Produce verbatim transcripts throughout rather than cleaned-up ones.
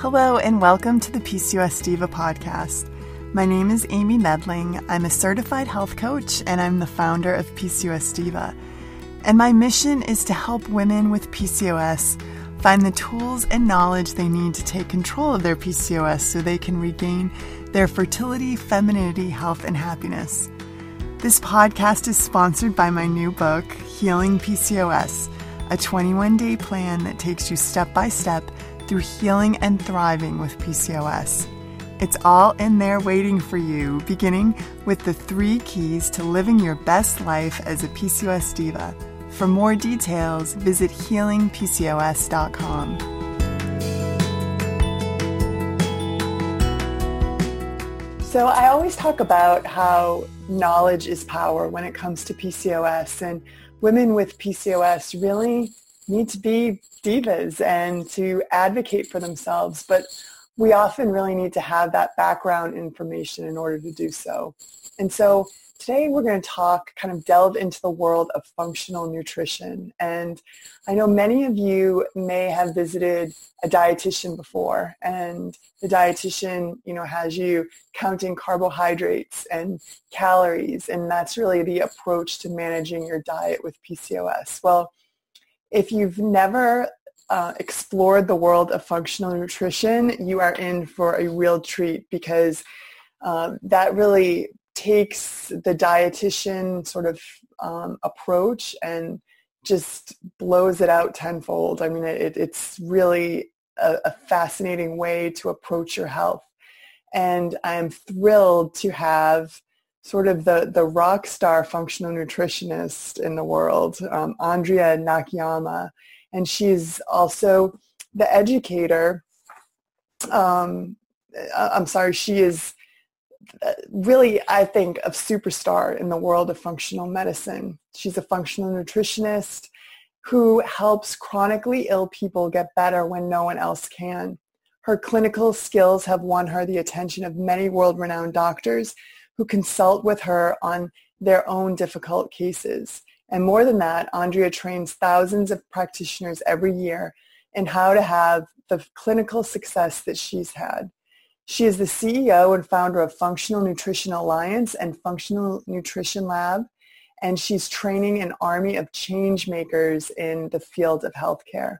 Hello and welcome to the P C O S Diva podcast. My name is Amy Medling. I'm a certified health coach and I'm the founder of P C O S Diva. And my mission is to help women with P C O S find the tools and knowledge they need to take control of their P C O S so they can regain their fertility, femininity, health, and happiness. This podcast is sponsored by my new book, Healing P C O S, a twenty-one day plan that takes you step by step through healing and thriving with P C O S. It's all in there waiting for you, beginning with the three keys to living your best life as a P C O S diva. For more details, visit healing P C O S dot com. So I always talk about how knowledge is power when it comes to P C O S, and women with P C O S really need to be divas and to advocate for themselves, but we often really need to have that background information in order to do so. And so today we're going to talk, kind of delve into the world of functional nutrition. And I know many of you may have visited a dietitian before, and the dietitian, you know, has you counting carbohydrates and calories, and that's really the approach to managing your diet with P C O S. Well, if you've never uh, explored the world of functional nutrition, you are in for a real treat, because um, that really takes the dietitian sort of um, approach and just blows it out tenfold. I mean, it, it's really a, a fascinating way to approach your health. And I'm thrilled to have sort of the, the rock star functional nutritionist in the world, um, Andrea Nakayama. And she's also the educator. Um, I'm sorry, she is really, I think, a superstar in the world of functional medicine. She's a functional nutritionist who helps chronically ill people get better when no one else can. Her clinical skills have won her the attention of many world-renowned doctors who consult with her on their own difficult cases. And more than that, Andrea trains thousands of practitioners every year in how to have the clinical success that she's had. She is the C E O and founder of Functional Nutrition Alliance and Functional Nutrition Lab, and she's training an army of change makers in the field of healthcare.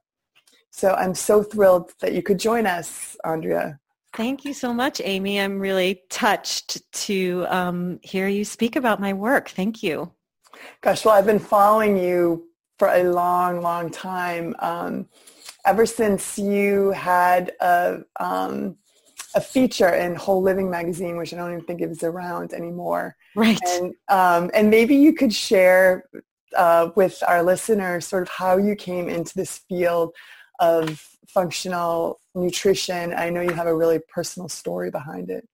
So I'm so thrilled that you could join us, Andrea. Thank you so much, Amy. I'm really touched to um, hear you speak about my work. Thank you. Gosh, well, I've been following you for a long, long time, um, ever since you had a... Um, a feature in Whole Living magazine, which I don't even think is around anymore. Right. And, um, and maybe you could share uh, with our listeners sort of how you came into this field of functional nutrition. I know you have a really personal story behind it.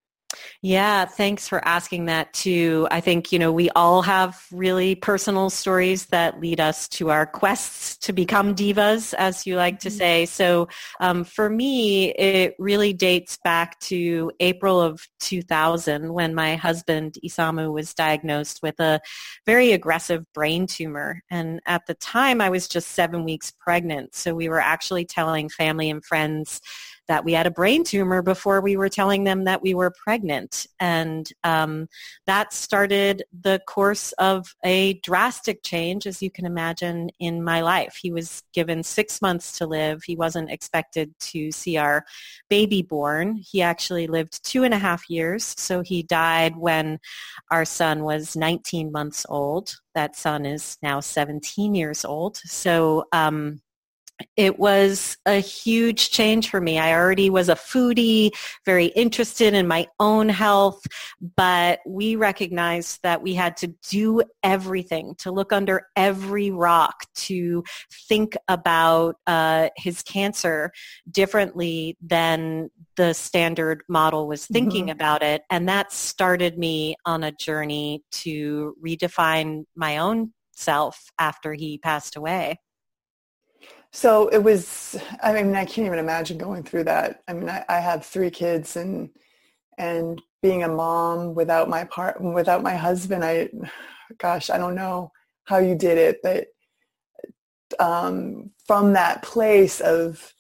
Yeah, thanks for asking that too. I think, you know, we all have really personal stories that lead us to our quests to become divas, as you like to say. So um, for me, it really dates back to April of two thousand when my husband, Isamu, was diagnosed with a very aggressive brain tumor. And at the time, I was just seven weeks pregnant. So we were actually telling family and friends that we had a brain tumor before we were telling them that we were pregnant. And um, that started the course of a drastic change, as you can imagine, in my life. He was given six months to live. He wasn't expected to see our baby born. He actually lived two and a half years. So he died when our son was nineteen months old. That son is now seventeen years old. So, um, it was a huge change for me. I already was a foodie, very interested in my own health, but we recognized that we had to do everything, to look under every rock, to think about uh, his cancer differently than the standard model was thinking mm-hmm. about it. And that started me on a journey to redefine my own self after he passed away. So it was, I mean, I can't even imagine going through that. I mean, I, I have three kids and, and being a mom without my part, without my husband, I, gosh, I don't know how you did it, but um, from that place of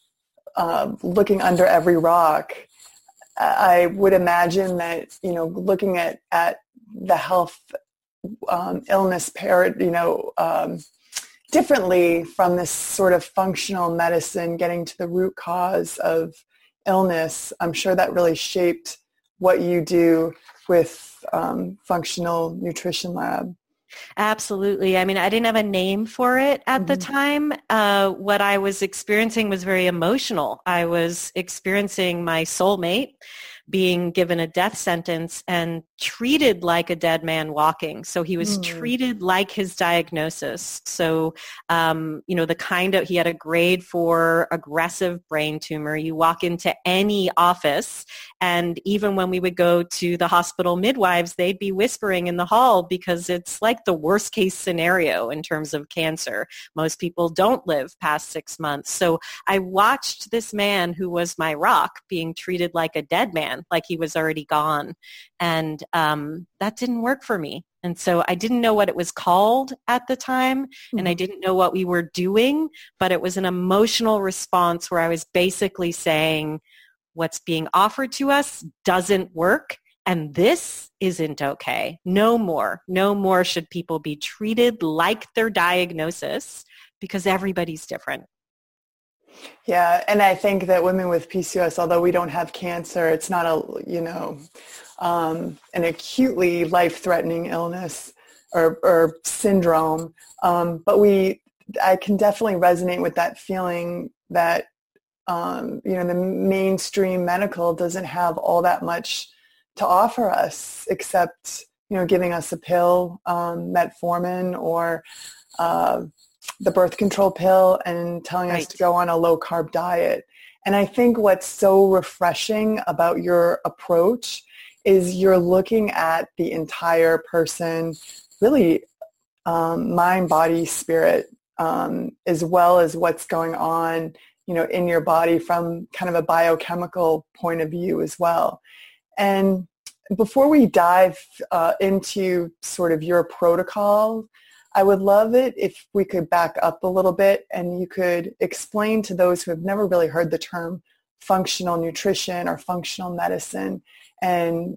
uh, looking under every rock, I would imagine that, you know, looking at, at the health um, illness pair, you know, um, differently from this sort of functional medicine, getting to the root cause of illness, I'm sure that really shaped what you do with um, Functional Nutrition Lab. Absolutely. I mean, I didn't have a name for it at mm-hmm. the time. Uh, what I was experiencing was very emotional. I was experiencing my soulmate being given a death sentence and treated like a dead man walking. So he was mm. treated like his diagnosis. So, um, you know, the kind of, he had a grade four aggressive brain tumor. You walk into any office, and even when we would go to the hospital midwives, they'd be whispering in the hall because it's like the worst case scenario in terms of cancer. Most people don't live past six months. So I watched this man who was my rock being treated like a dead man, like he was already gone. And um, that didn't work for me. And so I didn't know what it was called at the time, mm-hmm. and I didn't know what we were doing, but it was an emotional response where I was basically saying, what's being offered to us doesn't work, and this isn't okay. No more. No more should people be treated like their diagnosis, because everybody's different. Yeah, and I think that women with P C O S, although we don't have cancer, it's not a, you know, um, an acutely life-threatening illness or, or syndrome. Um, but we, I can definitely resonate with that feeling that, um, you know, the mainstream medical doesn't have all that much to offer us except, you know, giving us a pill, um, metformin or, uh, the birth control pill, and telling right. us to go on a low carb diet. And I think what's so refreshing about your approach is you're looking at the entire person, really um, mind, body, spirit, um, as well as what's going on, you know, in your body from kind of a biochemical point of view as well. And before we dive uh, into sort of your protocol, I would love it if we could back up a little bit and you could explain to those who have never really heard the term functional nutrition or functional medicine and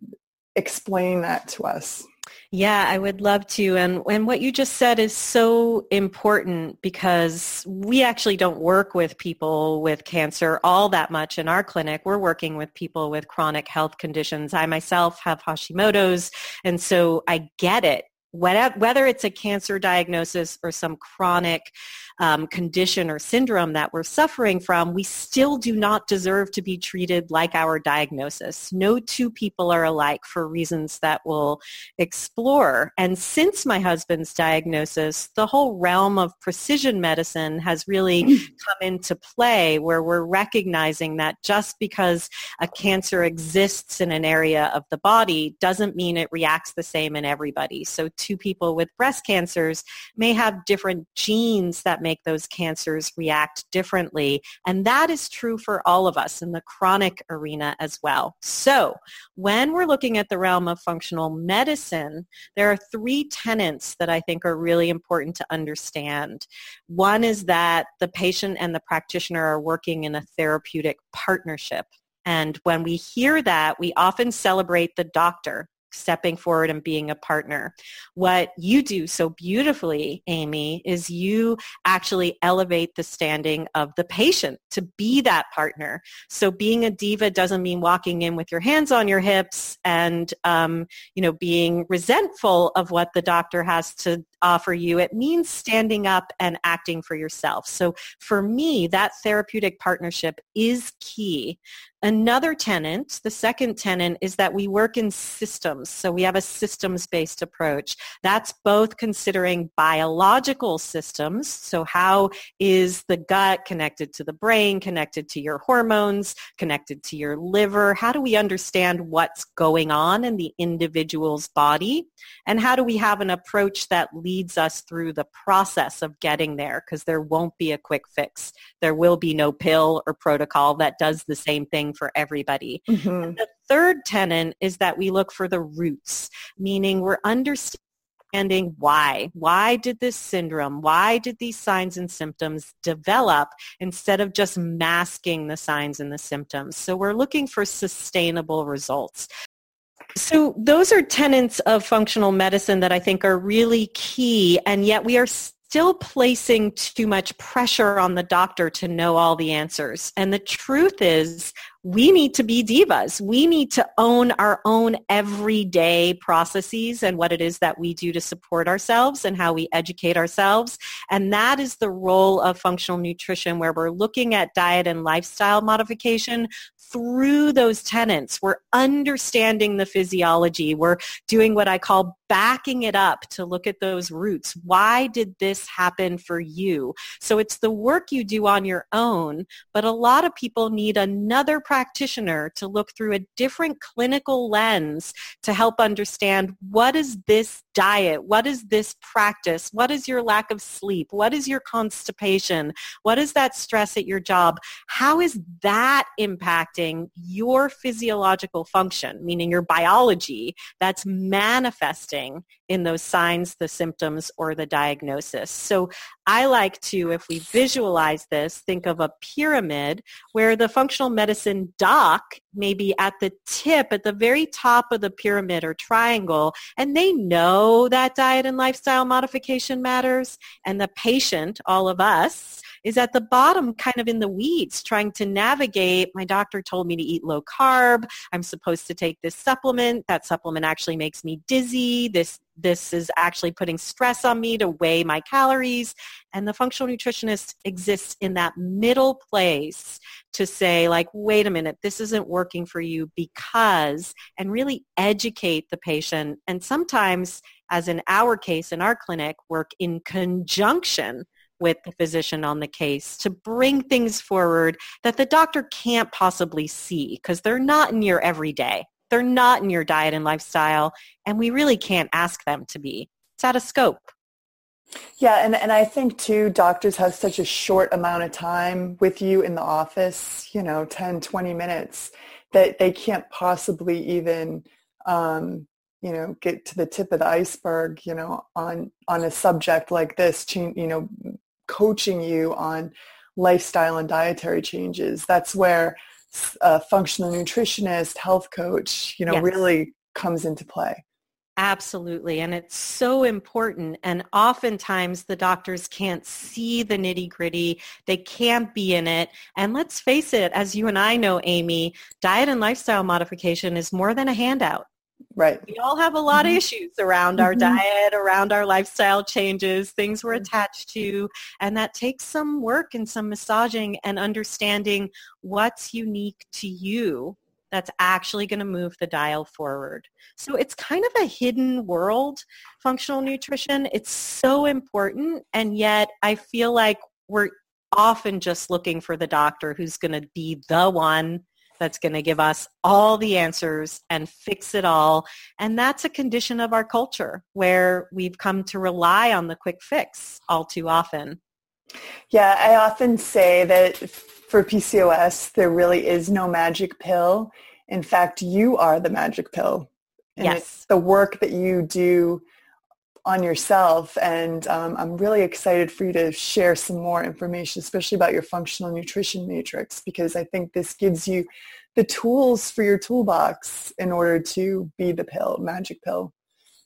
explain that to us. Yeah, I would love to. And, and what you just said is so important because we actually don't work with people with cancer all that much in our clinic. We're working with people with chronic health conditions. I myself have Hashimoto's, and so I get it. Whether it's a cancer diagnosis or some chronic um, condition or syndrome that we're suffering from, we still do not deserve to be treated like our diagnosis. No two people are alike for reasons that we'll explore. And since my husband's diagnosis, the whole realm of precision medicine has really come into play, where we're recognizing that just because a cancer exists in an area of the body doesn't mean it reacts the same in everybody. So two people with breast cancers may have different genes that make those cancers react differently. And that is true for all of us in the chronic arena as well. So when we're looking at the realm of functional medicine, there are three tenets that I think are really important to understand. One is that the patient and the practitioner are working in a therapeutic partnership. And when we hear that, we often celebrate the doctor stepping forward and being a partner. What you do so beautifully, Amy, is you actually elevate the standing of the patient to be that partner. So being a diva doesn't mean walking in with your hands on your hips and, um, you know, being resentful of what the doctor has to offer you. It means standing up and acting for yourself. So for me, that therapeutic partnership is key. Another tenet, the second tenet, is that we work in systems. So we have a systems-based approach. That's both considering biological systems. So how is the gut connected to the brain, connected to your hormones, connected to your liver? How do we understand what's going on in the individual's body? And how do we have an approach that leads us through the process of getting there? Because there won't be a quick fix. There will be no pill or protocol that does the same thing for everybody. Mm-hmm. And the third tenet is that we look for the roots, meaning we're understanding understanding why. Why did this syndrome, why did these signs and symptoms develop instead of just masking the signs and the symptoms? So we're looking for sustainable results. So those are tenets of functional medicine that I think are really key, and yet we are still placing too much pressure on the doctor to know all the answers. And the truth is, we need to be divas. We need to own our own everyday processes and what it is that we do to support ourselves and how we educate ourselves. And that is the role of functional nutrition, where we're looking at diet and lifestyle modification through those tenets. We're understanding the physiology. We're doing what I call backing it up to look at those roots. Why did this happen for you? So it's the work you do on your own, but a lot of people need another practice practitioner to look through a different clinical lens to help understand, what is this diet? What is this practice? What is your lack of sleep? What is your constipation? What is that stress at your job? How is that impacting your physiological function, meaning your biology, that's manifesting in those signs, the symptoms, or the diagnosis? So I like to, if we visualize this, think of a pyramid where the functional medicine doc may be at the tip, at the very top of the pyramid or triangle, and they know that diet and lifestyle modification matters, and the patient, all of us, is at the bottom, kind of in the weeds, trying to navigate. My doctor told me to eat low carb. I'm supposed to take this supplement. That supplement actually makes me dizzy. This This is actually putting stress on me to weigh my calories. And the functional nutritionist exists in that middle place to say, like, wait a minute, this isn't working for you because, and really educate the patient. And sometimes, as in our case in our clinic, work in conjunction with the physician on the case to bring things forward that the doctor can't possibly see because they're not in your everyday. They're not in your diet and lifestyle, and we really can't ask them to be. It's out of scope. Yeah, and, and I think, too, doctors have such a short amount of time with you in the office, you know, ten, twenty minutes, that they can't possibly even, um, you know, get to the tip of the iceberg, you know, on, on a subject like this, to, you know, coaching you on lifestyle and dietary changes. That's where a functional nutritionist, health coach, you know, yes, really comes into play. Absolutely. And it's so important. And oftentimes the doctors can't see the nitty gritty. They can't be in it. And let's face it, as you and I know, Amy, diet and lifestyle modification is more than a handout. Right. We all have a lot of issues around our mm-hmm. diet, around our lifestyle changes, things we're attached to, and that takes some work and some massaging and understanding what's unique to you that's actually going to move the dial forward. So it's kind of a hidden world, functional nutrition. It's so important, and yet I feel like we're often just looking for the doctor who's going to be the one that's going to give us all the answers and fix it all. And that's a condition of our culture where we've come to rely on the quick fix all too often. Yeah, I often say that for P C O S, there really is no magic pill. In fact, you are the magic pill. And yes, it's the work that you do on yourself. And um, I'm really excited for you to share some more information, especially about your functional nutrition matrix, because I think this gives you the tools for your toolbox in order to be the pill, magic pill.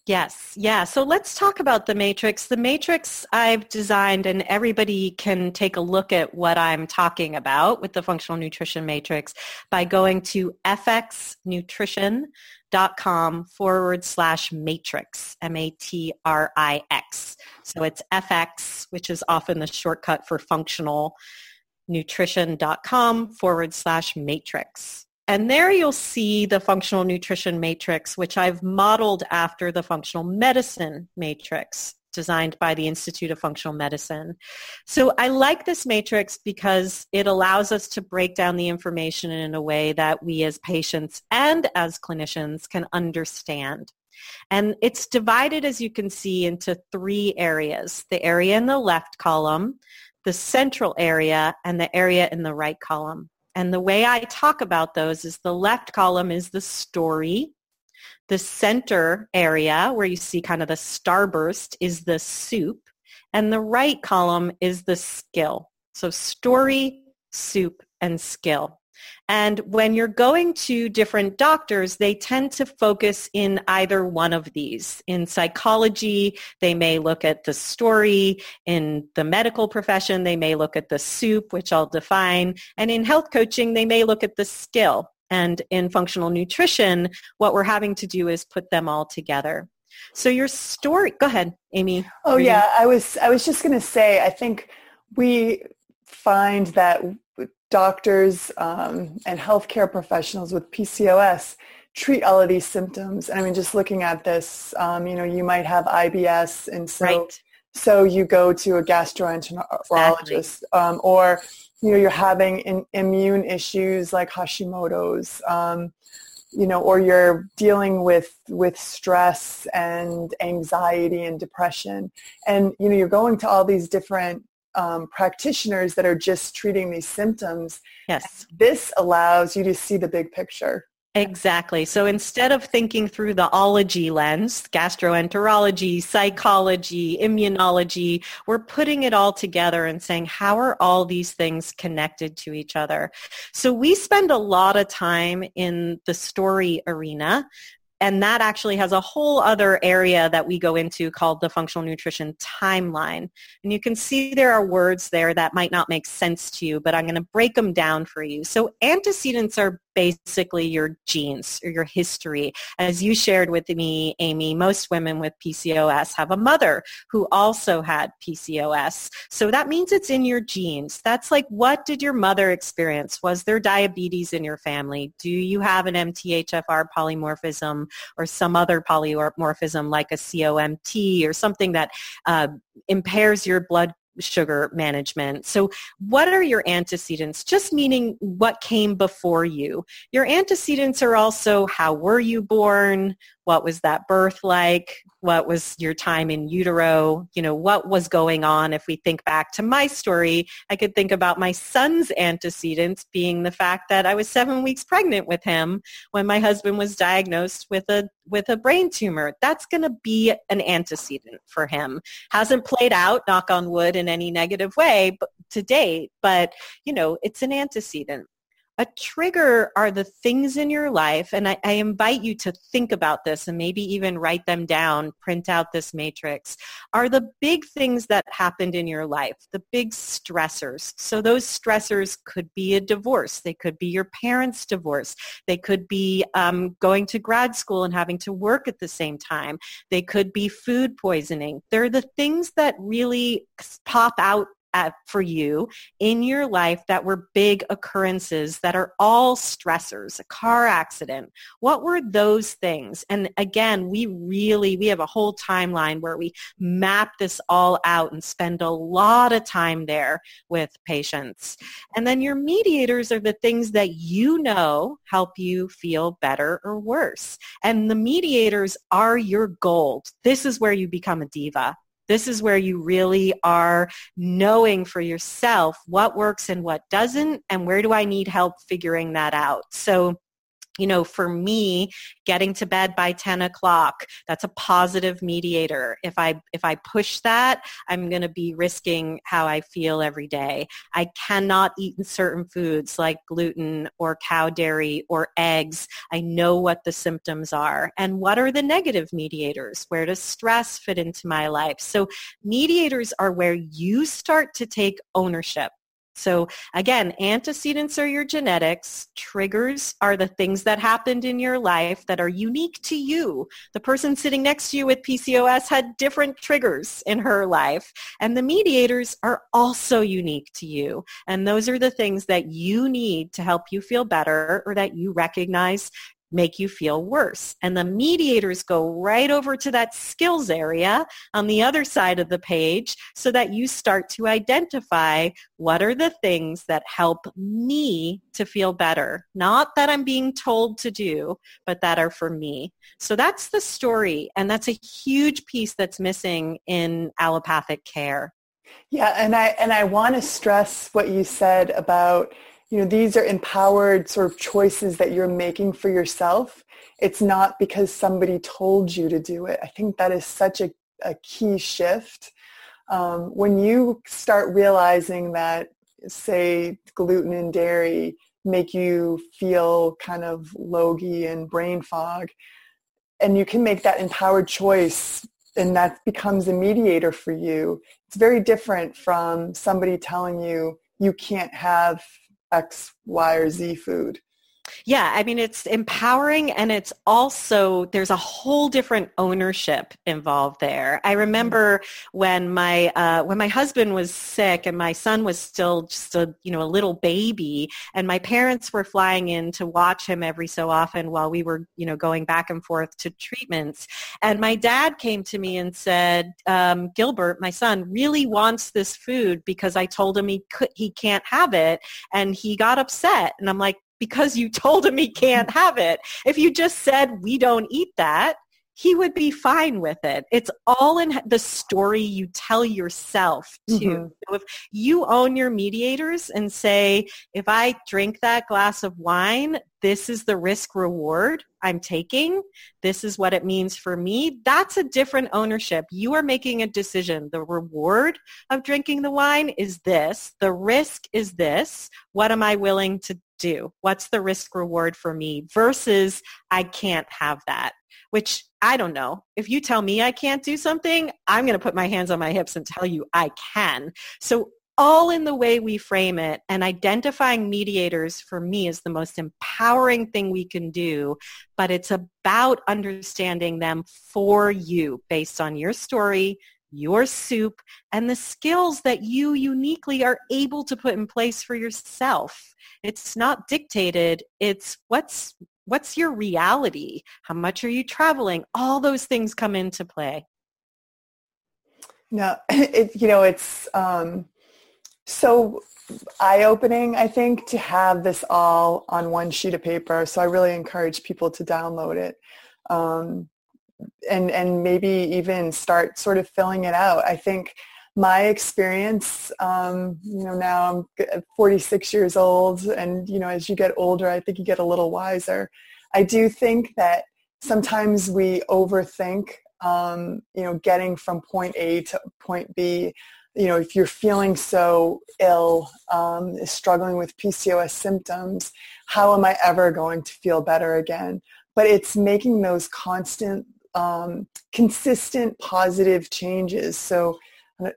Yes. Yeah. So let's talk about the matrix. The matrix I've designed, and everybody can take a look at what I'm talking about with the functional nutrition matrix by going to fxnutrition.com forward slash matrix, M A T R I X. So it's F X, which is often the shortcut for functional nutrition dot com forward slash matrix. And there you'll see the functional nutrition matrix, which I've modeled after the functional medicine matrix designed by the Institute of Functional Medicine. So I like this matrix because it allows us to break down the information in a way that we as patients and as clinicians can understand. And it's divided, as you can see, into three areas: the area in the left column, the central area, and the area in the right column. And the way I talk about those is the left column is the story, The center area where you see kind of the starburst is the soup, and the right column is the skill. So story, soup, and skill. And when you're going to different doctors, they tend to focus in either one of these. In psychology, they may look at the story. In the medical profession, they may look at the soup, which I'll define. And in health coaching, they may look at the skill. And in functional nutrition, what we're having to do is put them all together. So your story, go ahead, Amy. Oh, yeah, I was, I was just going to say, I think we find that doctors um, and healthcare professionals with P C O S treat all of these symptoms. And I mean, just looking at this, um, you know, you might have I B S, and so right. so you go to a gastroenterologist, exactly. um, or you know, you're having in, immune issues like Hashimoto's, um, you know, or you're dealing with with stress and anxiety and depression, and you know, you're going to all these different Um, practitioners that are just treating these symptoms. Yes. This allows you to see the big picture. Exactly. So instead of thinking through the ology lens, gastroenterology, psychology, immunology, we're putting it all together and saying, how are all these things connected to each other? So we spend a lot of time in the story arena. And that actually has a whole other area that we go into called the functional nutrition timeline. And you can see there are words there that might not make sense to you, but I'm going to break them down for you. So antecedents are basically your genes or your history. As you shared with me, Amy, most women with P C O S have a mother who also had P C O S. So that means it's in your genes. That's like, what did your mother experience? Was there diabetes in your family? Do you have an M T H F R polymorphism? Or some other polymorphism like a C O M T or something that uh, impairs your blood sugar management. So what are your antecedents? Just meaning what came before you. Your antecedents are also how were you born? What was that birth like? What was your time in utero? You know, what was going on? If we think back to my story, I could think about my son's antecedents being the fact that I was seven weeks pregnant with him when my husband was diagnosed with a with a brain tumor. That's going to be an antecedent for him. Hasn't played out, knock on wood, in any negative way to date, but, you know, it's an antecedent. A trigger are the things in your life, and I, I invite you to think about this and maybe even write them down, print out this matrix, are the big things that happened in your life, the big stressors. So those stressors could be a divorce. They could be your parents' divorce. They could be um, going to grad school and having to work at the same time. They could be food poisoning. They're the things that really pop out At, for you in your life that were big occurrences that are all stressors, a car accident. What were those things? And again, we really, we have a whole timeline where we map this all out and spend a lot of time there with patients. And then your mediators are the things that you know help you feel better or worse. And the mediators are your gold. This is where you become a diva. This is where you really are knowing for yourself what works and what doesn't, and where do I need help figuring that out. So, you know, for me, getting to bed by ten o'clock, that's a positive mediator. If I if I push that, I'm going to be risking how I feel every day. I cannot eat certain foods like gluten or cow dairy or eggs. I know what the symptoms are. And what are the negative mediators? Where does stress fit into my life? So mediators are where you start to take ownership. So again, antecedents are your genetics. Triggers are the things that happened in your life that are unique to you. The person sitting next to you with P C O S had different triggers in her life. And the mediators are also unique to you. And those are the things that you need to help you feel better or that you recognize make you feel worse. And the mediators go right over to that skills area on the other side of the page so that you start to identify what are the things that help me to feel better, not that I'm being told to do, but that are for me. So that's the story, and that's a huge piece that's missing in allopathic care. Yeah, and I and I want to stress what you said about you know, these are empowered sort of choices that you're making for yourself. It's not because somebody told you to do it. I think that is such a, a key shift. Um, when you start realizing that, say, gluten and dairy make you feel kind of logy and brain fog, and you can make that empowered choice, and that becomes a mediator for you. It's very different from somebody telling you, you can't have X, Y, or Z food. Yeah, I mean, it's empowering, and it's also, there's a whole different ownership involved there. I remember when my uh, when my husband was sick and my son was still just a, you know, a little baby, and my parents were flying in to watch him every so often while we were, you know, going back and forth to treatments. And my dad came to me and said, um, Gilbert, my son, really wants this food because I told him he could, he can't have it, and he got upset. And I'm like, because you told him he can't have it. If you just said, we don't eat that, he would be fine with it. It's all in the story you tell yourself too. Mm-hmm. So if you own your mediators and say, if I drink that glass of wine, this is the risk reward I'm taking. This is what it means for me. That's a different ownership. You are making a decision. The reward of drinking the wine is this. The risk is this. What am I willing to do? What's the risk reward for me versus I can't have that, which I don't know. If you tell me I can't do something, I'm going to put my hands on my hips and tell you I can. So all in the way we frame it, and identifying mediators for me is the most empowering thing we can do, but it's about understanding them for you based on your story, your soup, and the skills that you uniquely are able to put in place for yourself. It's not dictated. It's what's what's your reality? How much are you traveling? All those things come into play. No, it, you know, it's um, so eye-opening, I think, to have this all on one sheet of paper. So I really encourage people to download it. Um, and and maybe even start sort of filling it out. I think my experience, um, you know, now I'm forty-six years old, and, you know, as you get older, I think you get a little wiser. I do think that sometimes we overthink, um, you know, getting from point A to point B. You know, if you're feeling so ill, um, struggling with P C O S symptoms, how am I ever going to feel better again? But it's making those constant, um, consistent positive changes. So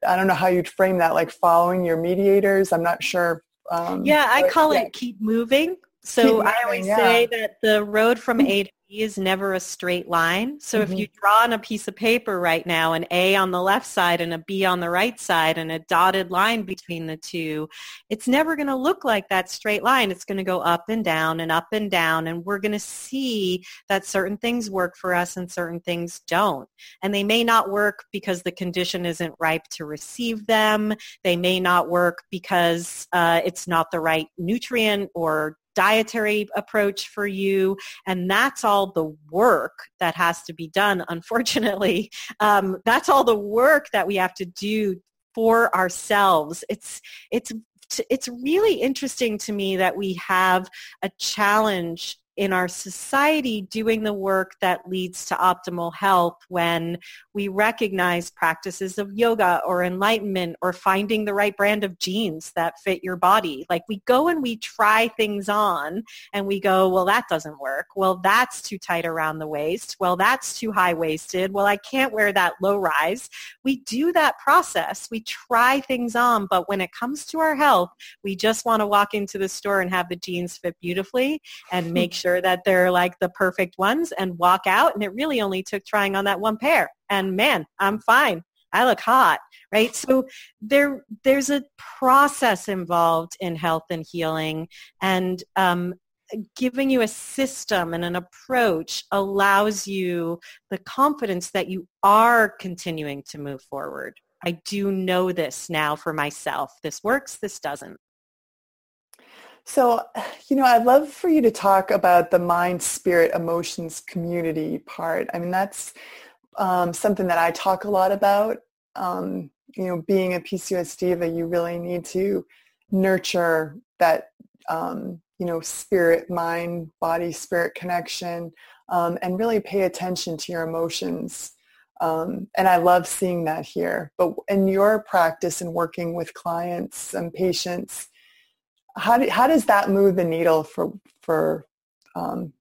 I don't know how you'd frame that, like following your mediators. I'm not sure. Um, yeah, I call it keep moving. So keep moving, I always yeah. say that the road from A to B is never a straight line. So mm-hmm. if you draw on a piece of paper right now, an A on the left side and a B on the right side and a dotted line between the two, it's never going to look like that straight line. It's going to go up and down and up and down. And we're going to see that certain things work for us and certain things don't. And they may not work because the condition isn't ripe to receive them. They may not work because uh, it's not the right nutrient or dietary approach for you, and that's all the work that has to be done, unfortunately. Um, that's all the work that we have to do for ourselves. It's it's it's really interesting to me that we have a challenge in our society doing the work that leads to optimal health when we recognize practices of yoga or enlightenment or finding the right brand of jeans that fit your body. Like we go and we try things on and we go, well, that doesn't work. Well, that's too tight around the waist. Well, that's too high-waisted. Well, I can't wear that low-rise. We do that process. We try things on, but when it comes to our health, we just want to walk into the store and have the jeans fit beautifully and make sure Sure that they're like the perfect ones and walk out. And it really only took trying on that one pair. And man, I'm fine. I look hot, right? So there, there's a process involved in health and healing, and um, giving you a system and an approach allows you the confidence that you are continuing to move forward. I do know this now for myself. This works, this doesn't. So, you know, I'd love for you to talk about the mind, spirit, emotions, community part. I mean, that's um, something that I talk a lot about. Um, you know, being a P C O S diva, you really need to nurture that um, you know, spirit, mind, body, spirit connection, um, and really pay attention to your emotions. Um, and I love seeing that here. But in your practice and working with clients and patients, how do, how does that move the needle for, for um,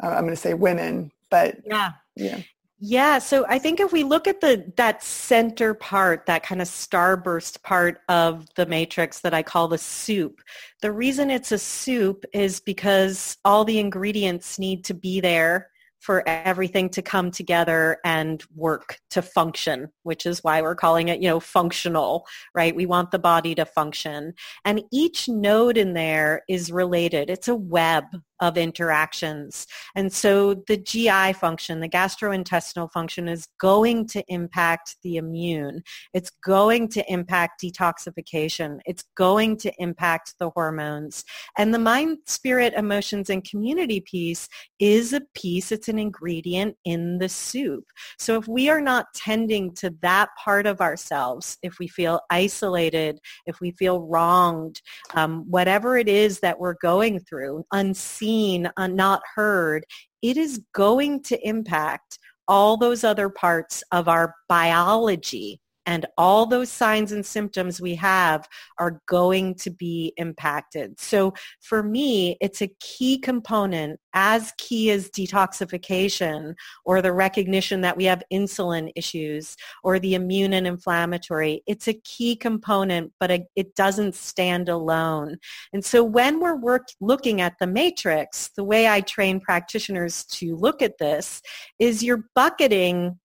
I'm going to say women, but yeah. yeah. Yeah. So I think if we look at the that center part, that kind of starburst part of the matrix that I call the soup, the reason it's a soup is because all the ingredients need to be there for everything to come together and work to function, which is why we're calling it, you know, functional, right? We want the body to function. And each node in there is related. It's a web of interactions. And so the G I function, the gastrointestinal function is going to impact the immune. It's going to impact detoxification. It's going to impact the hormones. And the mind, spirit, emotions, and community piece is a piece, it's an an ingredient in the soup. So if we are not tending to that part of ourselves, if we feel isolated, if we feel wronged, um, whatever it is that we're going through, unseen, un- not heard, it is going to impact all those other parts of our biology. And all those signs and symptoms we have are going to be impacted. So for me, it's a key component, as key as detoxification or the recognition that we have insulin issues or the immune and inflammatory. It's a key component, but it doesn't stand alone. And so when we're work, looking at the matrix, the way I train practitioners to look at this is you're bucketing.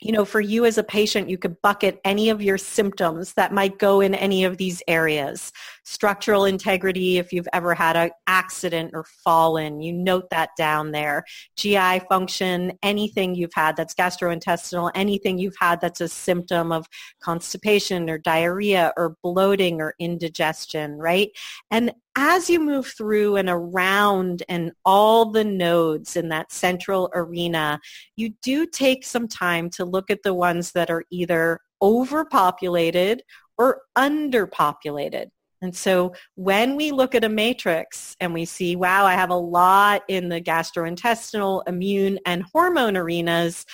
You know, for you as a patient, you could bucket any of your symptoms that might go in any of these areas. Structural integrity, if you've ever had an accident or fallen, you note that down there. G I function, anything you've had that's gastrointestinal, anything you've had that's a symptom of constipation or diarrhea or bloating or indigestion, right? And as you move through and around and all the nodes in that central arena, you do take some time to look at the ones that are either overpopulated or underpopulated. And so when we look at a matrix and we see, wow, I have a lot in the gastrointestinal, immune, and hormone arenas,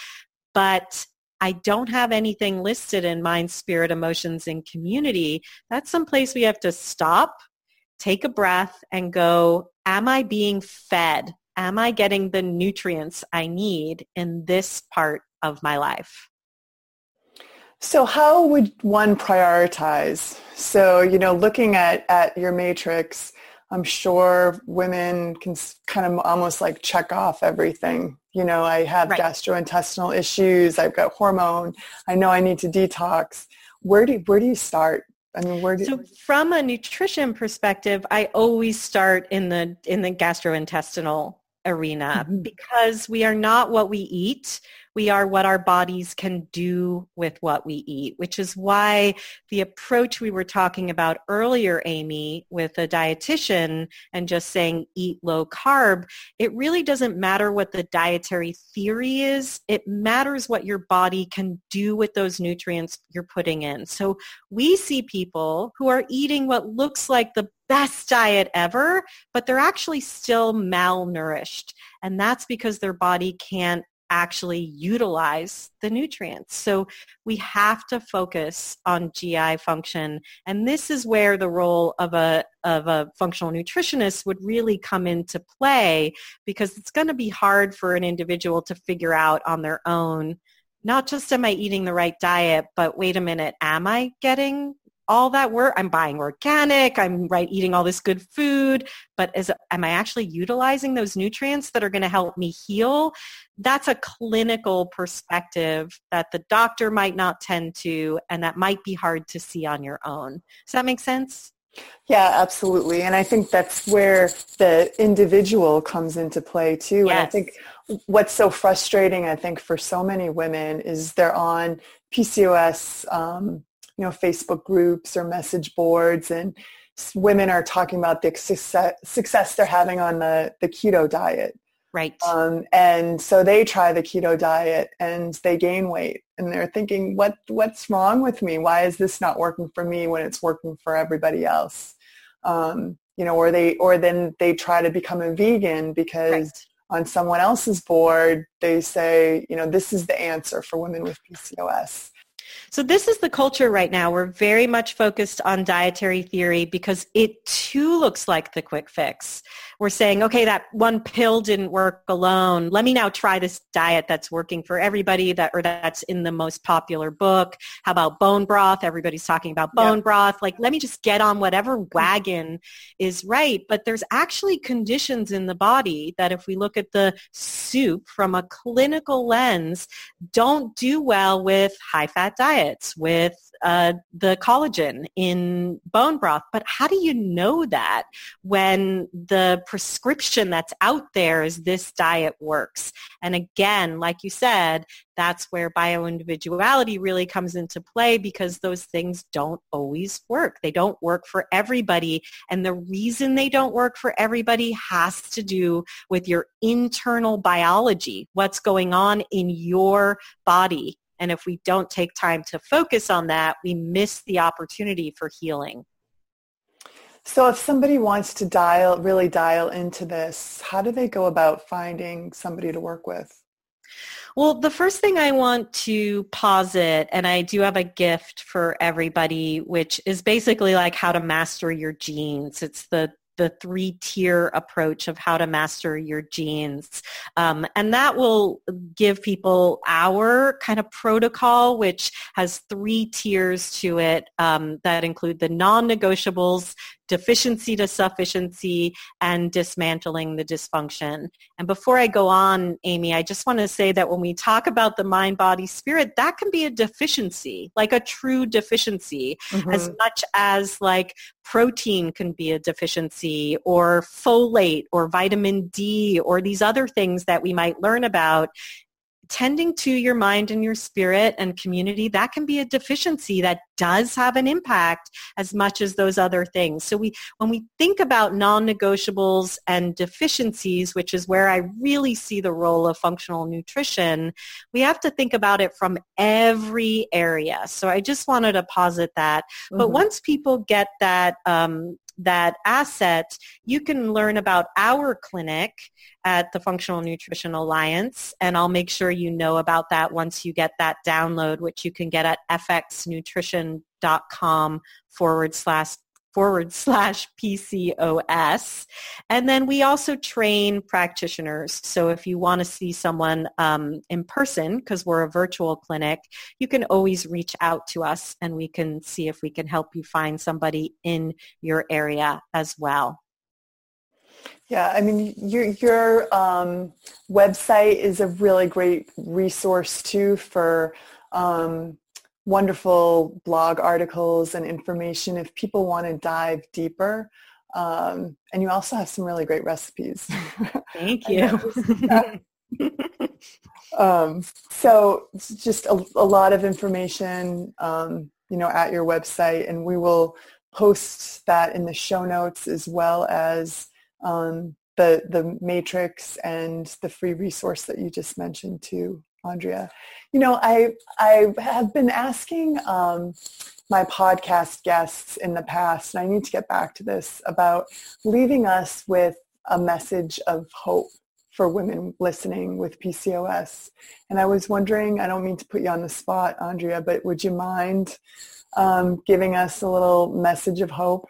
but I don't have anything listed in mind, spirit, emotions, and community, that's someplace we have to stop, take a breath, and go, am I being fed? Am I getting the nutrients I need in this part of my life? So how would one prioritize? So, you know, looking at, at your matrix, I'm sure women can kind of almost like check off everything. You know, I have right. gastrointestinal issues. I've got hormone. I know I need to detox. Where do where do you start? I mean, where do- so from a nutrition perspective, I always start in the in the gastrointestinal arena mm-hmm. because we are not what we eat. We are what our bodies can do with what we eat, which is why the approach we were talking about earlier, Amy, with a dietitian and just saying eat low carb, it really doesn't matter what the dietary theory is. It matters what your body can do with those nutrients you're putting in. So we see people who are eating what looks like the best diet ever, but they're actually still malnourished. And that's because their body can't actually utilize the nutrients. So we have to focus on G I function. And this is where the role of a of a functional nutritionist would really come into play, because it's going to be hard for an individual to figure out on their own, not just am I eating the right diet, but wait a minute, am I getting all that work? I'm buying organic, I'm right eating all this good food, but is, am I actually utilizing those nutrients that are going to help me heal? That's a clinical perspective that the doctor might not tend to, and that might be hard to see on your own. Does that make sense? Yeah, absolutely. And I think that's where the individual comes into play too. Yes. And I think what's so frustrating, I think, for so many women is they're on P C O S, um, you know, Facebook groups or message boards, and women are talking about the success, success they're having on the, the keto diet. Right. Um, and so they try the keto diet and they gain weight, and they're thinking, what, what's wrong with me? Why is this not working for me when it's working for everybody else? Um, you know, or they, or then they try to become a vegan because Correct. on someone else's board, they say, you know, this is the answer for women with P C O S. So this is the culture right now. We're very much focused on dietary theory because it too looks like the quick fix. We're saying, okay, that one pill didn't work alone. Let me now try this diet that's working for everybody, that or that's in the most popular book. How about bone broth? Everybody's talking about bone Yep. broth. Like, let me just get on whatever wagon is right. But there's actually conditions in the body that if we look at the soup from a clinical lens, don't do well with high-fat diets, with uh, the collagen in bone broth. But how do you know that when the prescription that's out there is this diet works? And again, like you said, that's where bioindividuality really comes into play, because those things don't always work. They don't work for everybody. And the reason they don't work for everybody has to do with your internal biology, what's going on in your body. And if we don't take time to focus on that, we miss the opportunity for healing. So if somebody wants to dial, really dial into this, how do they go about finding somebody to work with? Well, the first thing I want to posit, and I do have a gift for everybody, which is basically like how to master your genes. It's the the three-tier approach of how to master your genes. Um, and that will give people our kind of protocol, which has three tiers to it, um, that include the non-negotiables, deficiency to sufficiency, and dismantling the dysfunction. And before I go on, Amy, I just want to say that when we talk about the mind, body, spirit, that can be a deficiency, like a true deficiency, mm-hmm. as much as like protein can be a deficiency, or folate or vitamin D or these other things that we might learn about. Tending to your mind and your spirit and community, that can be a deficiency that does have an impact as much as those other things. So we, when we think about non-negotiables and deficiencies, which is where I really see the role of functional nutrition, we have to think about it from every area. So I just wanted to posit that. Mm-hmm. But once people get that, um, that asset, you can learn about our clinic at the Functional Nutrition Alliance, and I'll make sure you know about that once you get that download, which you can get at fxnutrition.com forward slash forward slash PCOS. And then we also train practitioners. So if you want to see someone um, in person, because we're a virtual clinic, you can always reach out to us and we can see if we can help you find somebody in your area as well. Yeah, I mean, your, your um, website is a really great resource too for um, wonderful blog articles and information if people want to dive deeper. Um, and you also have some really great recipes. Thank you. um, so it's just a, a lot of information, um, you know, at your website, and we will post that in the show notes, as well as um, the, the matrix and the free resource that you just mentioned too, Andrea. You know, I I have been asking um, my podcast guests in the past, and I need to get back to this, about leaving us with a message of hope for women listening with P C O S. And I was wondering, I don't mean to put you on the spot, Andrea, but would you mind um, giving us a little message of hope?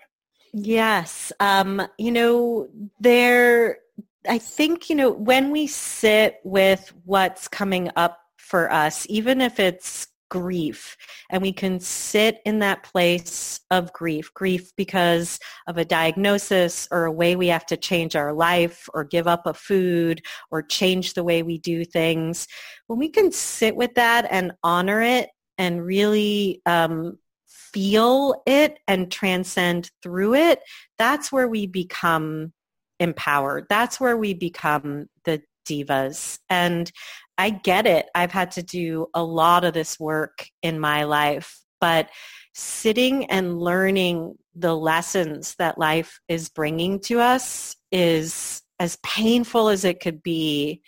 Yes. Um, you know, there... I think, you know, when we sit with what's coming up for us, even if it's grief, and we can sit in that place of grief, grief because of a diagnosis or a way we have to change our life or give up a food or change the way we do things, when we can sit with that and honor it and really um, feel it and transcend through it, that's where we become empowered. That's where we become the divas. And I get it. I've had to do a lot of this work in my life, but sitting and learning the lessons that life is bringing to us, is as painful as it could be,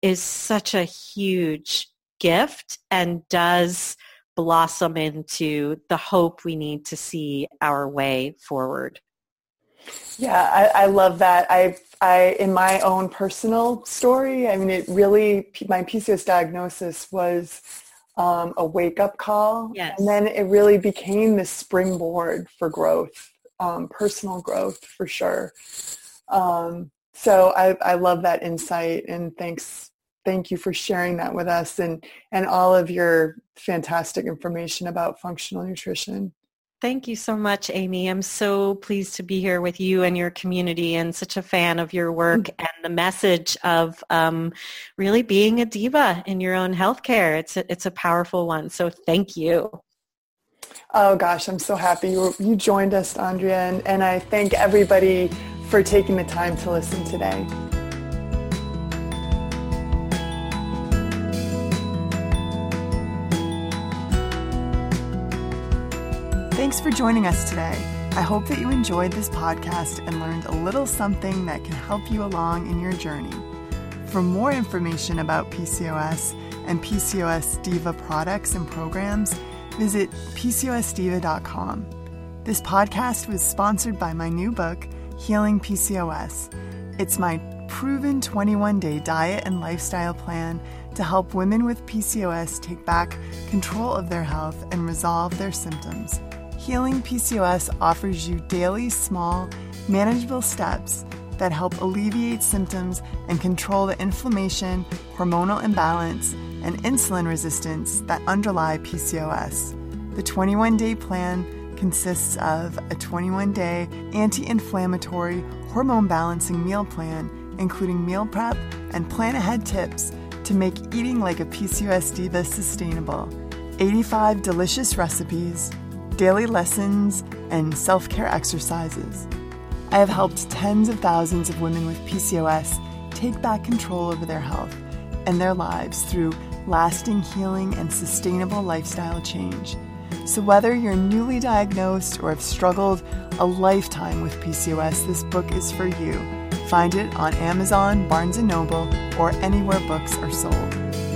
is such a huge gift and does blossom into the hope we need to see our way forward. Yeah, I, I love that. I, I, in my own personal story, I mean, it really, my P C O S diagnosis was um, a wake-up call. Yes. And then it really became this springboard for growth, um, personal growth for sure. Um, so I, I love that insight, and thanks, thank you for sharing that with us, and, and all of your fantastic information about functional nutrition. Thank you so much, Amy. I'm so pleased to be here with you and your community, and such a fan of your work and the message of um, really being a diva in your own healthcare. It's a, it's a powerful one. So thank you. Oh gosh, I'm so happy you, you joined us, Andrea, and, and I thank everybody for taking the time to listen today. Thanks for joining us today. I hope that you enjoyed this podcast and learned a little something that can help you along in your journey. For more information about P C O S and P C O S Diva products and programs, visit P C O S diva dot com. This podcast was sponsored by my new book, Healing P C O S. It's my proven twenty-one day diet and lifestyle plan to help women with P C O S take back control of their health and resolve their symptoms. Healing P C O S offers you daily, small, manageable steps that help alleviate symptoms and control the inflammation, hormonal imbalance, and insulin resistance that underlie P C O S. The twenty-one day plan consists of a twenty-one day anti-inflammatory hormone balancing meal plan, including meal prep and plan-ahead tips to make eating like a P C O S diva sustainable, eighty-five delicious recipes, daily lessons, and self-care exercises. I have helped tens of thousands of women with P C O S take back control over their health and their lives through lasting healing and sustainable lifestyle change. So whether you're newly diagnosed or have struggled a lifetime with P C O S, this book is for you. Find it on Amazon, Barnes and Noble, or anywhere books are sold.